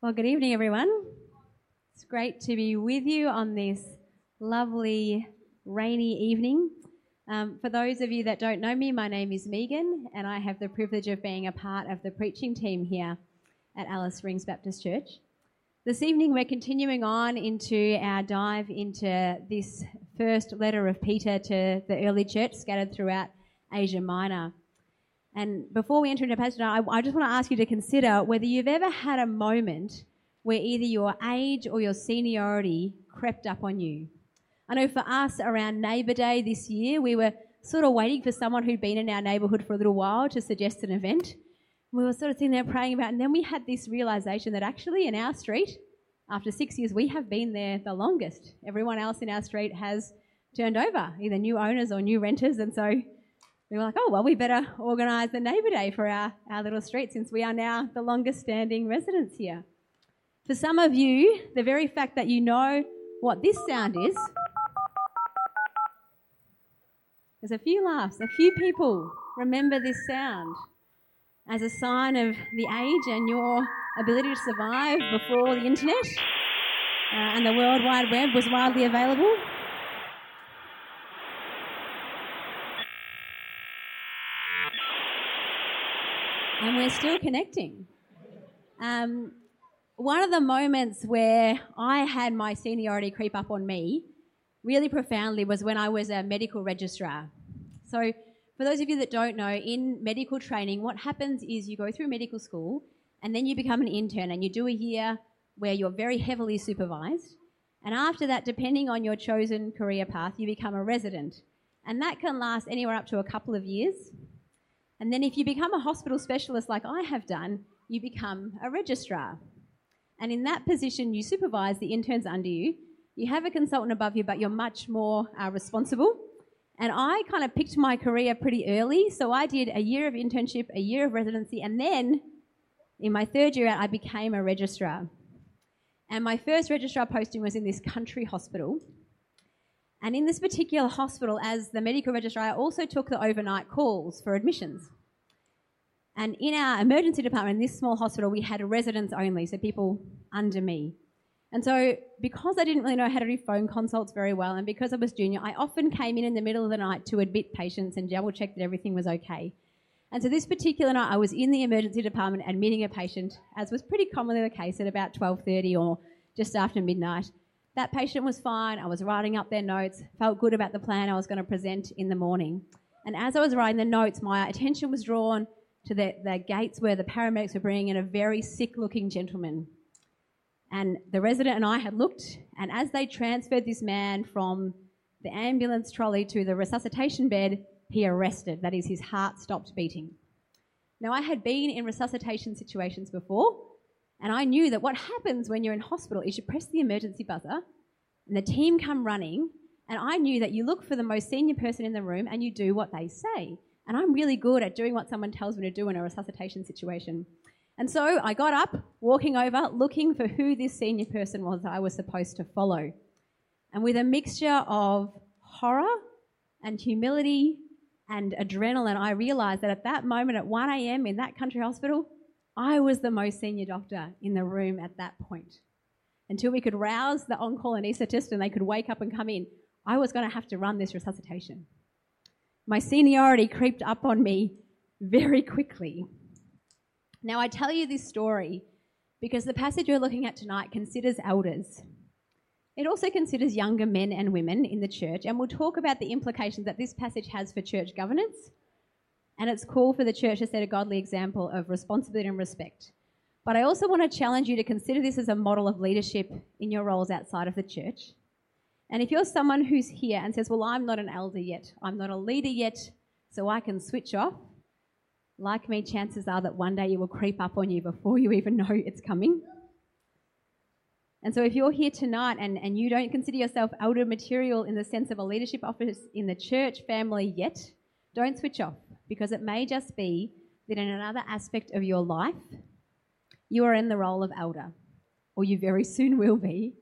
Well, good evening, everyone. It's great to be with you on this lovely rainy evening. For those of you that don't know me, my name is Megan, and I have the privilege of being a part of the preaching team here at Alice Springs Baptist Church. This evening, we're continuing on into our dive into this first letter of Peter to the early church scattered throughout Asia Minor. And before we enter into passage, I just want to ask you to consider whether you've ever had a moment where either your age or your seniority crept up on you. I know for us, around Neighbor Day this year, we were sort of waiting for someone who'd been in our neighbourhood for a little while to suggest an event. We were sort of sitting there praying about it, and then we had this realisation that actually in our street, after 6 years, we have been there the longest. Everyone else in our street has turned over, either new owners or new renters, and so we were like, oh, well, we better organise the Neighbour Day for our little street since we are now the longest-standing residents here. For some of you, the very fact that you know what this sound is, there's a few laughs, a few people remember this sound as a sign of the age and your ability to survive before the internet and the World Wide Web was widely available. And we're still connecting. One of the moments where I had my seniority creep up on me really profoundly was when I was a medical registrar. So for those of you that don't know, in medical training, what happens is you go through medical school and then you become an intern and you do a year where you're very heavily supervised. And after that, depending on your chosen career path, you become a resident. And that can last anywhere up to a couple of years. And then if you become a hospital specialist like I have done, you become a registrar. And in that position, you supervise the interns under you. You have a consultant above you, but you're much more responsible. And I kind of picked my career pretty early, so I did a year of internship, a year of residency, and then in my third year out, I became a registrar. And my first registrar posting was in this country hospital. And in this particular hospital, as the medical registrar, I also took the overnight calls for admissions. And in our emergency department, in this small hospital, we had residents only, so people under me. And so because I didn't really know how to do phone consults very well, and because I was junior, I often came in the middle of the night to admit patients and double check that everything was okay. And so this particular night, I was in the emergency department admitting a patient, as was pretty commonly the case, at about 12:30 or just after midnight. That patient was fine. I was writing up their notes, felt good about the plan I was going to present in the morning. And as I was writing the notes, my attention was drawn to the gates where the paramedics were bringing in a very sick-looking gentleman. And the resident and I had looked, and as they transferred this man from the ambulance trolley to the resuscitation bed, he arrested. That is, his heart stopped beating. Now, I had been in resuscitation situations before, and I knew that what happens when you're in hospital is you press the emergency buzzer and the team come running, and I knew that you look for the most senior person in the room and you do what they say. And I'm really good at doing what someone tells me to do in a resuscitation situation. And so I got up, walking over, looking for who this senior person was that I was supposed to follow. And with a mixture of horror and humility and adrenaline, I realised that at that moment at 1 a.m. in that country hospital, I was the most senior doctor in the room at that point. Until we could rouse the on-call anaesthetist and they could wake up and come in, I was going to have to run this resuscitation. My seniority crept up on me very quickly. Now, I tell you this story because the passage we're looking at tonight considers elders. It also considers younger men and women in the church, and we'll talk about the implications that this passage has for church governance and its call for the church to set a godly example of responsibility and respect. But I also want to challenge you to consider this as a model of leadership in your roles outside of the church. And if you're someone who's here and says, well, I'm not an elder yet, I'm not a leader yet, so I can switch off, like me, chances are that one day it will creep up on you before you even know it's coming. And so if you're here tonight and you don't consider yourself elder material in the sense of a leadership office in the church family yet, don't switch off. Because it may just be that in another aspect of your life, you are in the role of elder, or you very soon will be,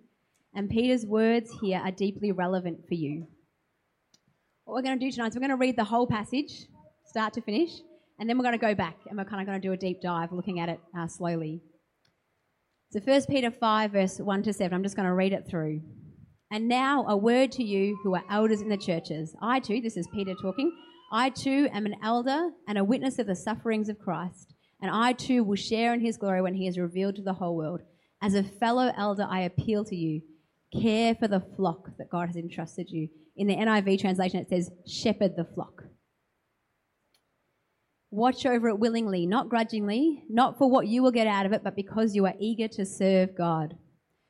and Peter's words here are deeply relevant for you. What we're going to do tonight is we're going to read the whole passage, start to finish, and then we're going to go back and we're kind of going to do a deep dive looking at it slowly. So 1 Peter 5, verse 1 to 7, I'm just going to read it through. And now a word to you who are elders in the churches. I too, this is Peter talking, I too am an elder and a witness of the sufferings of Christ, and I too will share in his glory when he is revealed to the whole world. As a fellow elder, I appeal to you, care for the flock that God has entrusted you. In the NIV translation, it says, shepherd the flock. Watch over it willingly, not grudgingly, not for what you will get out of it, but because you are eager to serve God.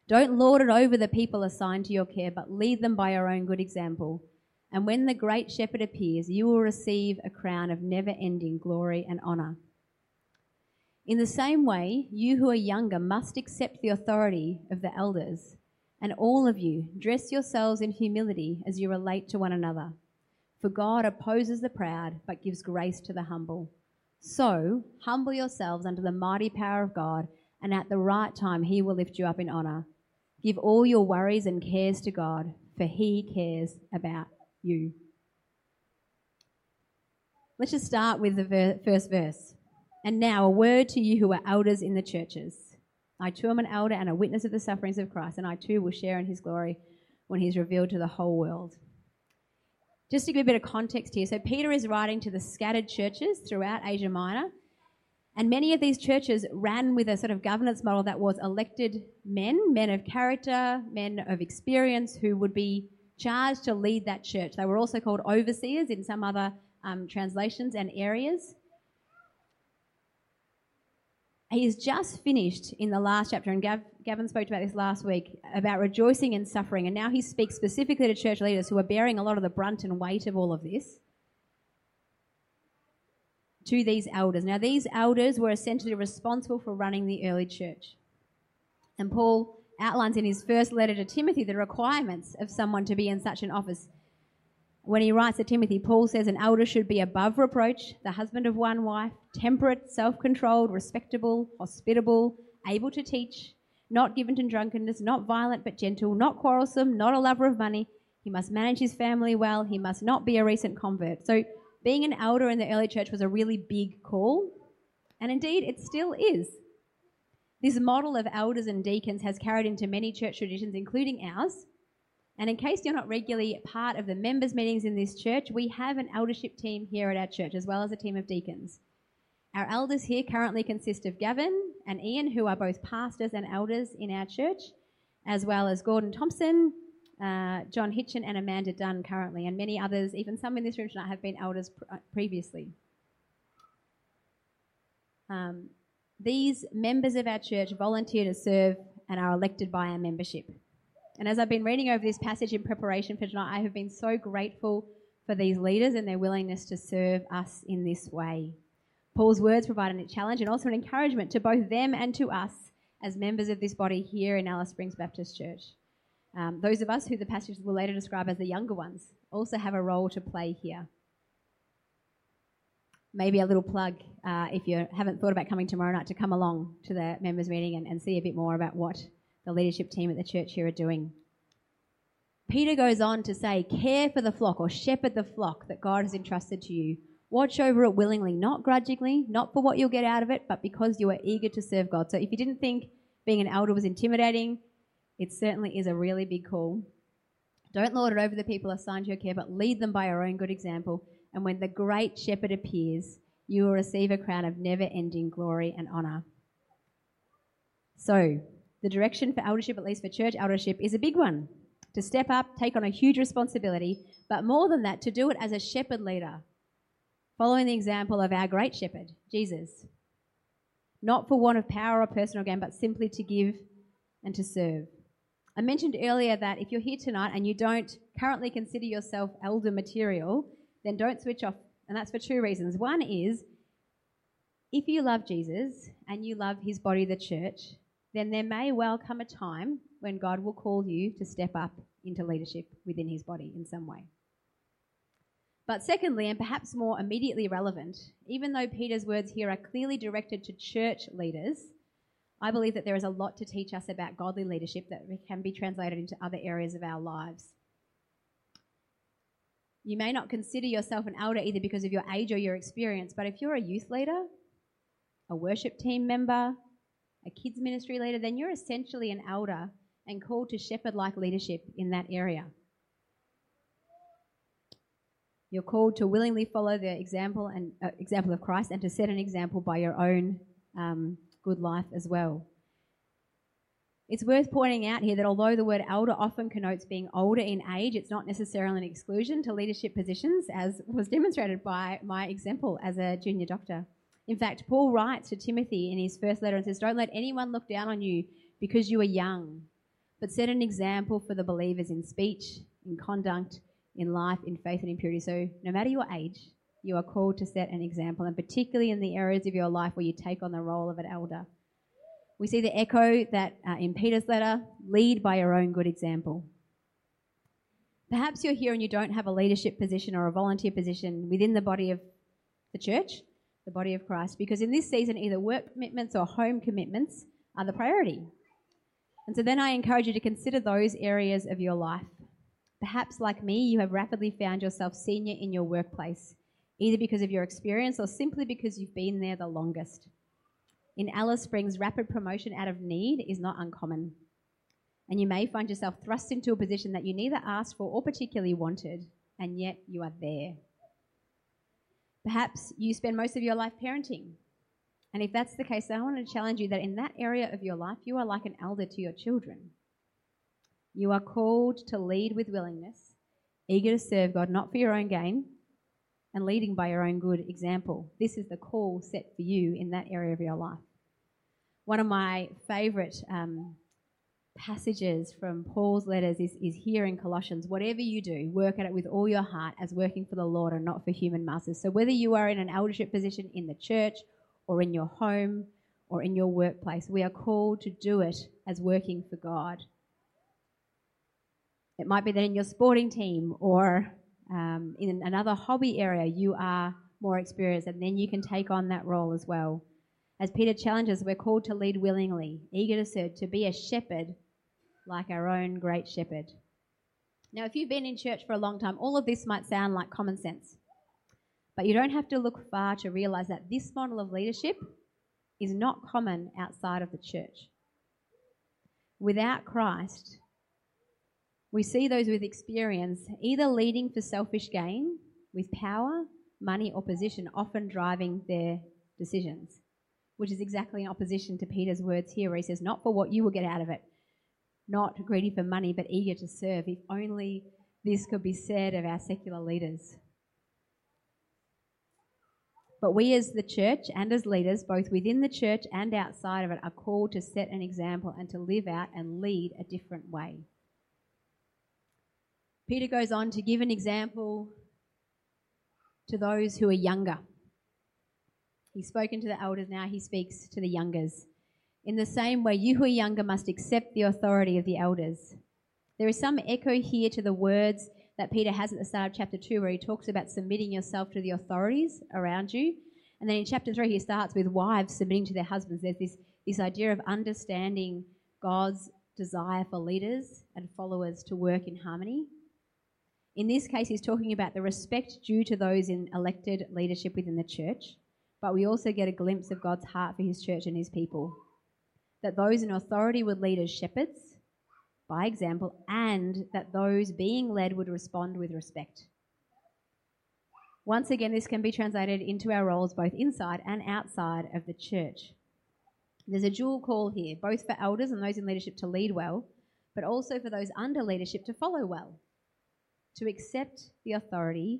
Don't lord it over the people assigned to your care, but lead them by your own good example. And when the great shepherd appears, you will receive a crown of never-ending glory and honor. In the same way, you who are younger must accept the authority of the elders. And all of you, dress yourselves in humility as you relate to one another. For God opposes the proud, but gives grace to the humble. So, humble yourselves under the mighty power of God, and at the right time he will lift you up in honor. Give all your worries and cares to God, for he cares about you. Let's just start with the first verse. And now a word to you who are elders in the churches. I too am an elder and a witness of the sufferings of Christ, and I too will share in his glory when he is revealed to the whole world. Just to give a bit of context here, so Peter is writing to the scattered churches throughout Asia Minor, and many of these churches ran with a sort of governance model that was elected men, men of character, men of experience, who would be charged to lead that church. They were also called overseers in some other translations and areas. He has just finished in the last chapter, and Gavin spoke about this last week, about rejoicing in suffering, and now he speaks specifically to church leaders who are bearing a lot of the brunt and weight of all of this, to these elders. Now, these elders were essentially responsible for running the early church. And Paul outlines in his first letter to Timothy the requirements of someone to be in such an office. When he writes to Timothy, Paul says an elder should be above reproach, the husband of one wife, temperate, self-controlled, respectable, hospitable, able to teach, not given to drunkenness, not violent but gentle, not quarrelsome, not a lover of money. He must manage his family well. He must not be a recent convert. So being an elder in the early church was a really big call, and indeed it still is. This model of elders and deacons has carried into many church traditions, including ours. And in case you're not regularly part of the members' meetings in this church, we have an eldership team here at our church, as well as a team of deacons. Our elders here currently consist of Gavin and Ian, who are both pastors and elders in our church, as well as Gordon Thompson, John Hitchin and Amanda Dunn currently, and many others, even some in this room tonight, have been elders previously. These members of our church volunteer to serve and are elected by our membership. And as I've been reading over this passage in preparation for tonight, I have been so grateful for these leaders and their willingness to serve us in this way. Paul's words provide a challenge and also an encouragement to both them and to us as members of this body here in Alice Springs Baptist Church. Those of us who the passage will later describe as the younger ones also have a role to play here. Maybe a little plug, if you haven't thought about coming tomorrow night, to come along to the members' meeting and see a bit more about what the leadership team at the church here are doing. Peter goes on to say, care for the flock, or shepherd the flock that God has entrusted to you. Watch over it willingly, not grudgingly, not for what you'll get out of it, but because you are eager to serve God. So if you didn't think being an elder was intimidating, it certainly is a really big call. Don't lord it over the people assigned to your care, but lead them by your own good example. And when the great shepherd appears, you will receive a crown of never-ending glory and honor. So, the direction for eldership, at least for church eldership, is a big one. To step up, take on a huge responsibility, but more than that, to do it as a shepherd leader, following the example of our great shepherd, Jesus. Not for want of power or personal gain, but simply to give and to serve. I mentioned earlier that if you're here tonight and you don't currently consider yourself elder material, then don't switch off, and that's for two reasons. One is, if you love Jesus and you love his body, the church, then there may well come a time when God will call you to step up into leadership within his body in some way. But secondly, and perhaps more immediately relevant, even though Peter's words here are clearly directed to church leaders, I believe that there is a lot to teach us about godly leadership that can be translated into other areas of our lives. You may not consider yourself an elder either because of your age or your experience, but if you're a youth leader, a worship team member, a kids ministry leader, then you're essentially an elder and called to shepherd-like leadership in that area. You're called to willingly follow the example and example of Christ, and to set an example by your own good life as well. It's worth pointing out here that although the word elder often connotes being older in age, it's not necessarily an exclusion to leadership positions, as was demonstrated by my example as a junior doctor. In fact, Paul writes to Timothy in his first letter and says, "Don't let anyone look down on you because you are young, but set an example for the believers in speech, in conduct, in life, in faith and in purity." So no matter your age, you are called to set an example, and particularly in the areas of your life where you take on the role of an elder. We see the echo that in Peter's letter, lead by your own good example. Perhaps you're here and you don't have a leadership position or a volunteer position within the body of the church, the body of Christ, because in this season either work commitments or home commitments are the priority. And so then I encourage you to consider those areas of your life. Perhaps, like me, you have rapidly found yourself senior in your workplace, either because of your experience or simply because you've been there the longest. In Alice Springs, rapid promotion out of need is not uncommon, and you may find yourself thrust into a position that you neither asked for or particularly wanted, and yet you are there. Perhaps you spend most of your life parenting, and if that's the case, then I want to challenge you that in that area of your life, you are like an elder to your children. You are called to lead with willingness, eager to serve God, not for your own gain, and leading by your own good example. This is the call set for you in that area of your life. One of my favourite passages from Paul's letters is here in Colossians. Whatever you do, work at it with all your heart as working for the Lord and not for human masters. So whether you are in an eldership position in the church or in your home or in your workplace, we are called to do it as working for God. It might be that in your sporting team or in another hobby area, you are more experienced, and then you can take on that role as well. As Peter challenges, we're called to lead willingly, eager to serve, to be a shepherd like our own great shepherd. Now, if you've been in church for a long time, all of this might sound like common sense, but you don't have to look far to realise that this model of leadership is not common outside of the church. Without Christ, we see those with experience either leading for selfish gain, with power, money or position, often driving their decisions, which is exactly in opposition to Peter's words here, where he says, not for what you will get out of it, not greedy for money, but eager to serve. If only this could be said of our secular leaders. But we as the church and as leaders, both within the church and outside of it, are called to set an example and to live out and lead a different way. Peter goes on to give an example to those who are younger. He's spoken to the elders, now he speaks to the youngers. In the same way, you who are younger must accept the authority of the elders. There is some echo here to the words that Peter has at the start of chapter 2, where he talks about submitting yourself to the authorities around you. And then in chapter 3, he starts with wives submitting to their husbands. There's this idea of understanding God's desire for leaders and followers to work in harmony. In this case, he's talking about the respect due to those in elected leadership within the church, but we also get a glimpse of God's heart for his church and his people, that those in authority would lead as shepherds, by example, and that those being led would respond with respect. Once again, this can be translated into our roles both inside and outside of the church. There's a dual call here, both for elders and those in leadership to lead well, but also for those under leadership to follow well, to accept the authority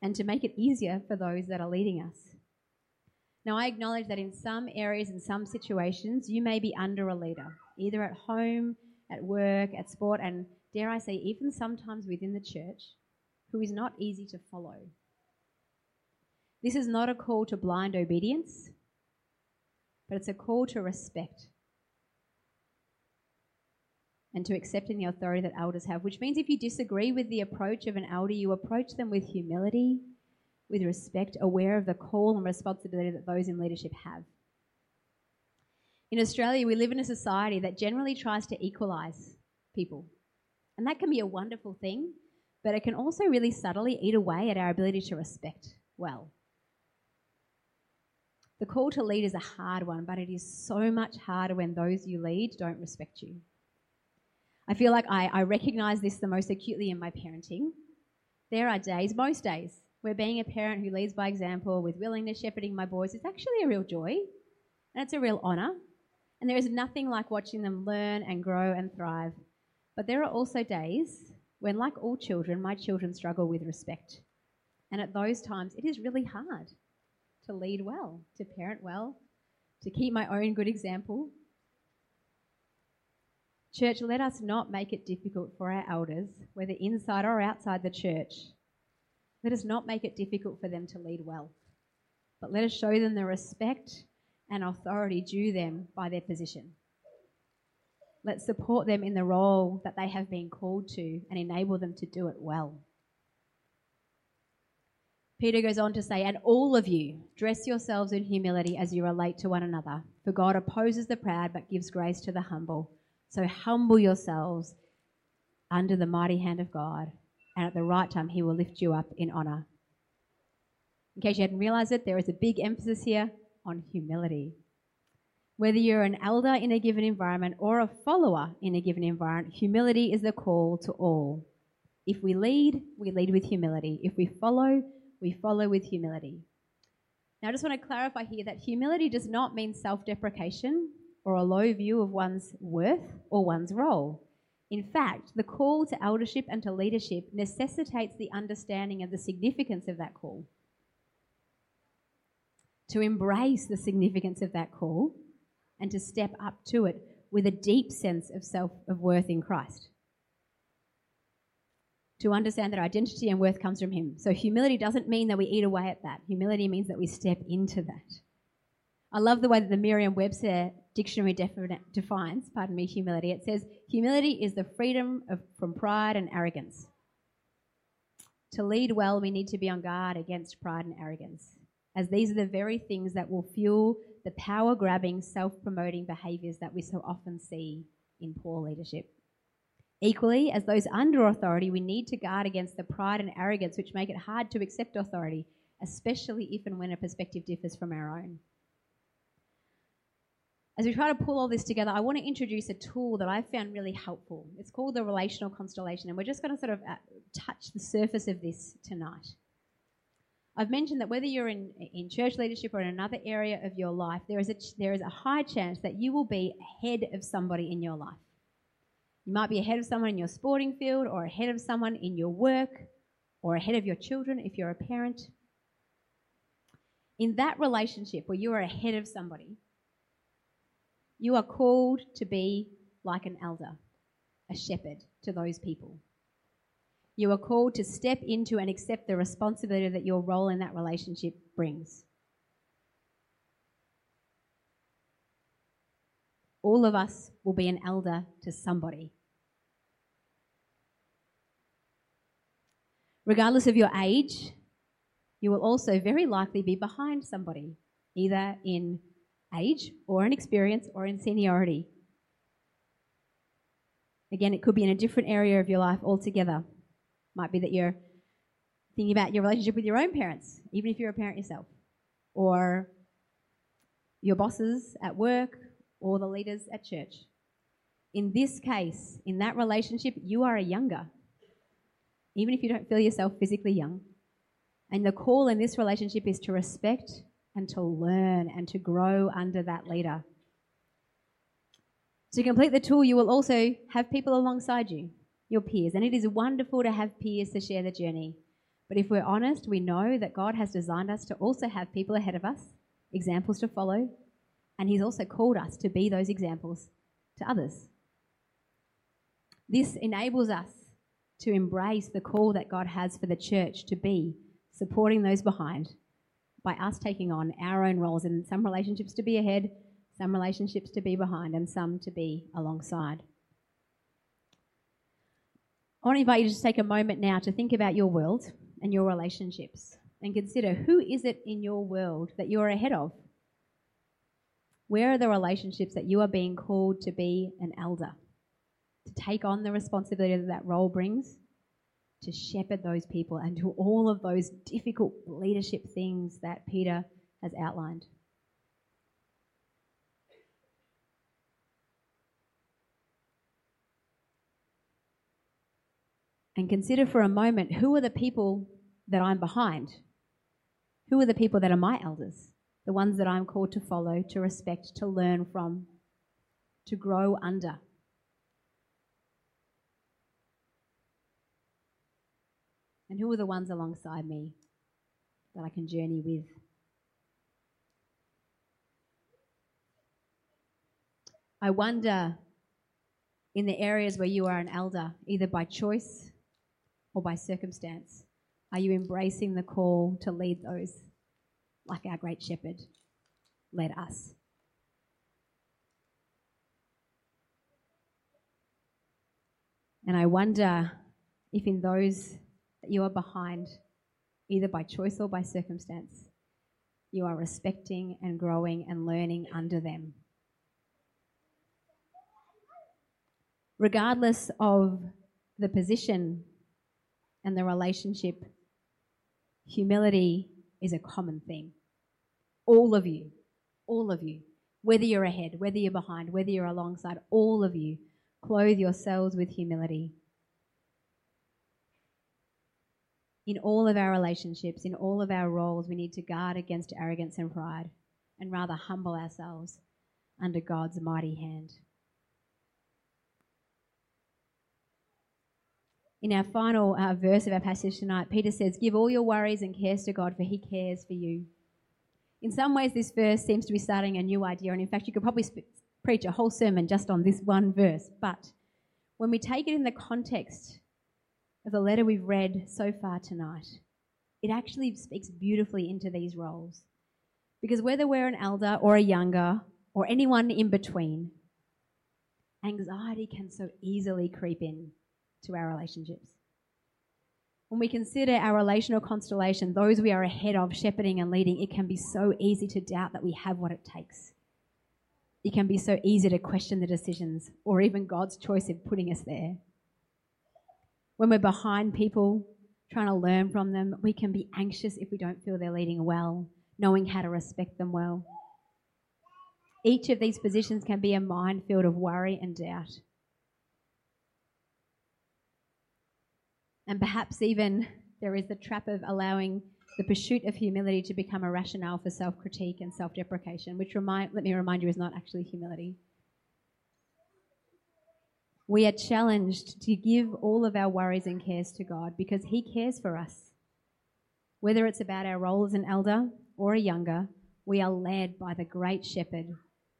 and to make it easier for those that are leading us. Now, I acknowledge that in some areas, in some situations, you may be under a leader, either at home, at work, at sport, and dare I say, even sometimes within the church, who is not easy to follow. This is not a call to blind obedience, but it's a call to respect and to accepting the authority that elders have, which means if you disagree with the approach of an elder, you approach them with humility, with respect, aware of the call and responsibility that those in leadership have. In Australia, we live in a society that generally tries to equalise people, and that can be a wonderful thing, but it can also really subtly eat away at our ability to respect well. The call to lead is a hard one, but it is so much harder when those you lead don't respect you. I feel like I recognise this the most acutely in my parenting. There are days, most days, where being a parent who leads by example with willingness shepherding my boys is actually a real joy, and it's a real honour, and there is nothing like watching them learn and grow and thrive. But there are also days when, like all children, my children struggle with respect. And at those times, it is really hard to lead well, to parent well, to keep my own good example. Church, let us not make it difficult for our elders, whether inside or outside the church. Let us not make it difficult for them to lead well, but let us show them the respect and authority due them by their position. Let's support them in the role that they have been called to and enable them to do it well. Peter goes on to say, "And all of you, dress yourselves in humility as you relate to one another. For God opposes the proud but gives grace to the humble. So humble yourselves under the mighty hand of God, and at the right time he will lift you up in honour." In case you hadn't realised it, there is a big emphasis here on humility. Whether you're an elder in a given environment or a follower in a given environment, humility is the call to all. If we lead, we lead with humility. If we follow, we follow with humility. Now, I just want to clarify here that humility does not mean self-deprecation or a low view of one's worth or one's role. In fact, the call to eldership and to leadership necessitates the understanding of the significance of that call. To embrace the significance of that call and to step up to it with a deep sense of worth in Christ. To understand that our identity and worth comes from him. So humility doesn't mean that we eat away at that. Humility means that we step into that. I love the way that the Miriam Webster Dictionary defines, humility. It says, humility is the freedom from pride and arrogance. To lead well, we need to be on guard against pride and arrogance, as these are the very things that will fuel the power-grabbing, self-promoting behaviours that we so often see in poor leadership. Equally, as those under authority, we need to guard against the pride and arrogance which make it hard to accept authority, especially if and when a perspective differs from our own. As we try to pull all this together, I want to introduce a tool that I found really helpful. It's called the Relational Constellation, and we're just going to sort of touch the surface of this tonight. I've mentioned that whether you're in church leadership or in another area of your life, there is a high chance that you will be ahead of somebody in your life. You might be ahead of someone in your sporting field, or ahead of someone in your work, or ahead of your children if you're a parent. In that relationship where you are ahead of somebody, you are called to be like an elder, a shepherd to those people. You are called to step into and accept the responsibility that your role in that relationship brings. All of us will be an elder to somebody. Regardless of your age, you will also very likely be behind somebody, either in age or in experience or in seniority. Again, it could be in a different area of your life altogether. Might be that you're thinking about your relationship with your own parents, even if you're a parent yourself, or your bosses at work, or the leaders at church. In this case, in that relationship, you are a younger, even if you don't feel yourself physically young. And the call in this relationship is to respect and to learn and to grow under that leader. To complete the tool, you will also have people alongside you, your peers, and it is wonderful to have peers to share the journey. But if we're honest, we know that God has designed us to also have people ahead of us, examples to follow, and he's also called us to be those examples to others. This enables us to embrace the call that God has for the church to be supporting those behind by us taking on our own roles, in some relationships to be ahead, some relationships to be behind, and some to be alongside. I want to invite you to just take a moment now to think about your world and your relationships and consider, who is it in your world that you're ahead of? Where are the relationships that you are being called to be an elder, to take on the responsibility that that role brings, to shepherd those people and do all of those difficult leadership things that Peter has outlined? and consider for a moment, who are the people that I'm behind? Who are the people that are my elders? The ones that I'm called to follow, to respect, to learn from, to grow under. And who are the ones alongside me that I can journey with? I wonder, in the areas where you are an elder, either by choice or by circumstance, are you embracing the call to lead those like our great shepherd led us? And I wonder if in those that you are behind, either by choice or by circumstance, you are respecting and growing and learning under them. Regardless of the position and the relationship, humility is a common theme. All of you, whether you're ahead, whether you're behind, whether you're alongside, all of you, clothe yourselves with humility. In all of our relationships, in all of our roles, we need to guard against arrogance and pride and rather humble ourselves under God's mighty hand. In our final verse of our passage tonight, Peter says, "Give all your worries and cares to God, for he cares for you." In some ways, this verse seems to be starting a new idea, and in fact, you could probably preach a whole sermon just on this one verse. But when we take it in the context of the letter we've read so far tonight, it actually speaks beautifully into these roles. Because whether we're an elder or a younger or anyone in between, anxiety can so easily creep in to our relationships. When we consider our relational constellation, those we are ahead of, shepherding and leading, it can be so easy to doubt that we have what it takes. It can be so easy to question the decisions or even God's choice in putting us there. When we're behind people, trying to learn from them, we can be anxious if we don't feel they're leading well, knowing how to respect them well. Each of these positions can be a minefield of worry and doubt. And perhaps even there is the trap of allowing the pursuit of humility to become a rationale for self-critique and self-deprecation, which, let me remind you, is not actually humility. We are challenged to give all of our worries and cares to God because he cares for us. Whether it's about our role as an elder or a younger, we are led by the great shepherd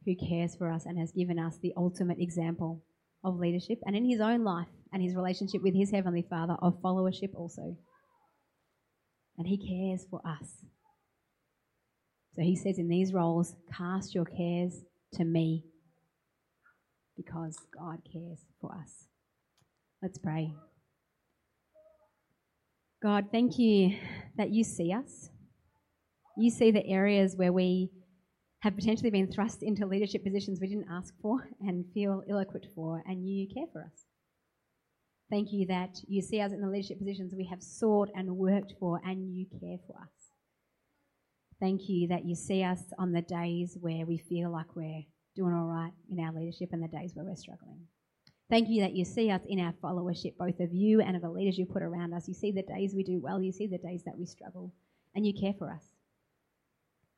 who cares for us and has given us the ultimate example of leadership, and in his own life and his relationship with his Heavenly Father, of followership also. And he cares for us. So he says in these roles, cast your cares to me, because God cares for us. Let's pray. God, thank you that you see us. You see the areas where we have potentially been thrust into leadership positions we didn't ask for and feel ill-equipped for, and you care for us. Thank you that you see us in the leadership positions we have sought and worked for, and you care for us. Thank you that you see us on the days where we feel like we're doing all right in our leadership and the days where we're struggling. Thank you that you see us in our followership, both of you and of the leaders you put around us. You see the days we do well, you see the days that we struggle, and you care for us.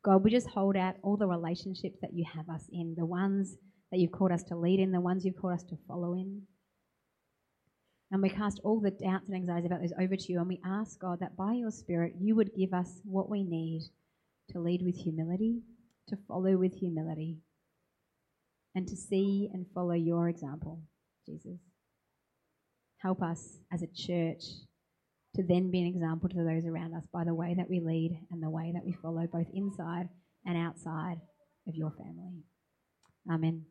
God, we just hold out all the relationships that you have us in, the ones that you've called us to lead in, the ones you've called us to follow in. And we cast all the doubts and anxieties about those over to you, and we ask, God, that by your Spirit you would give us what we need to lead with humility, to follow with humility, and to see and follow your example, Jesus. Help us as a church to then be an example to those around us by the way that we lead and the way that we follow, both inside and outside of your family. Amen.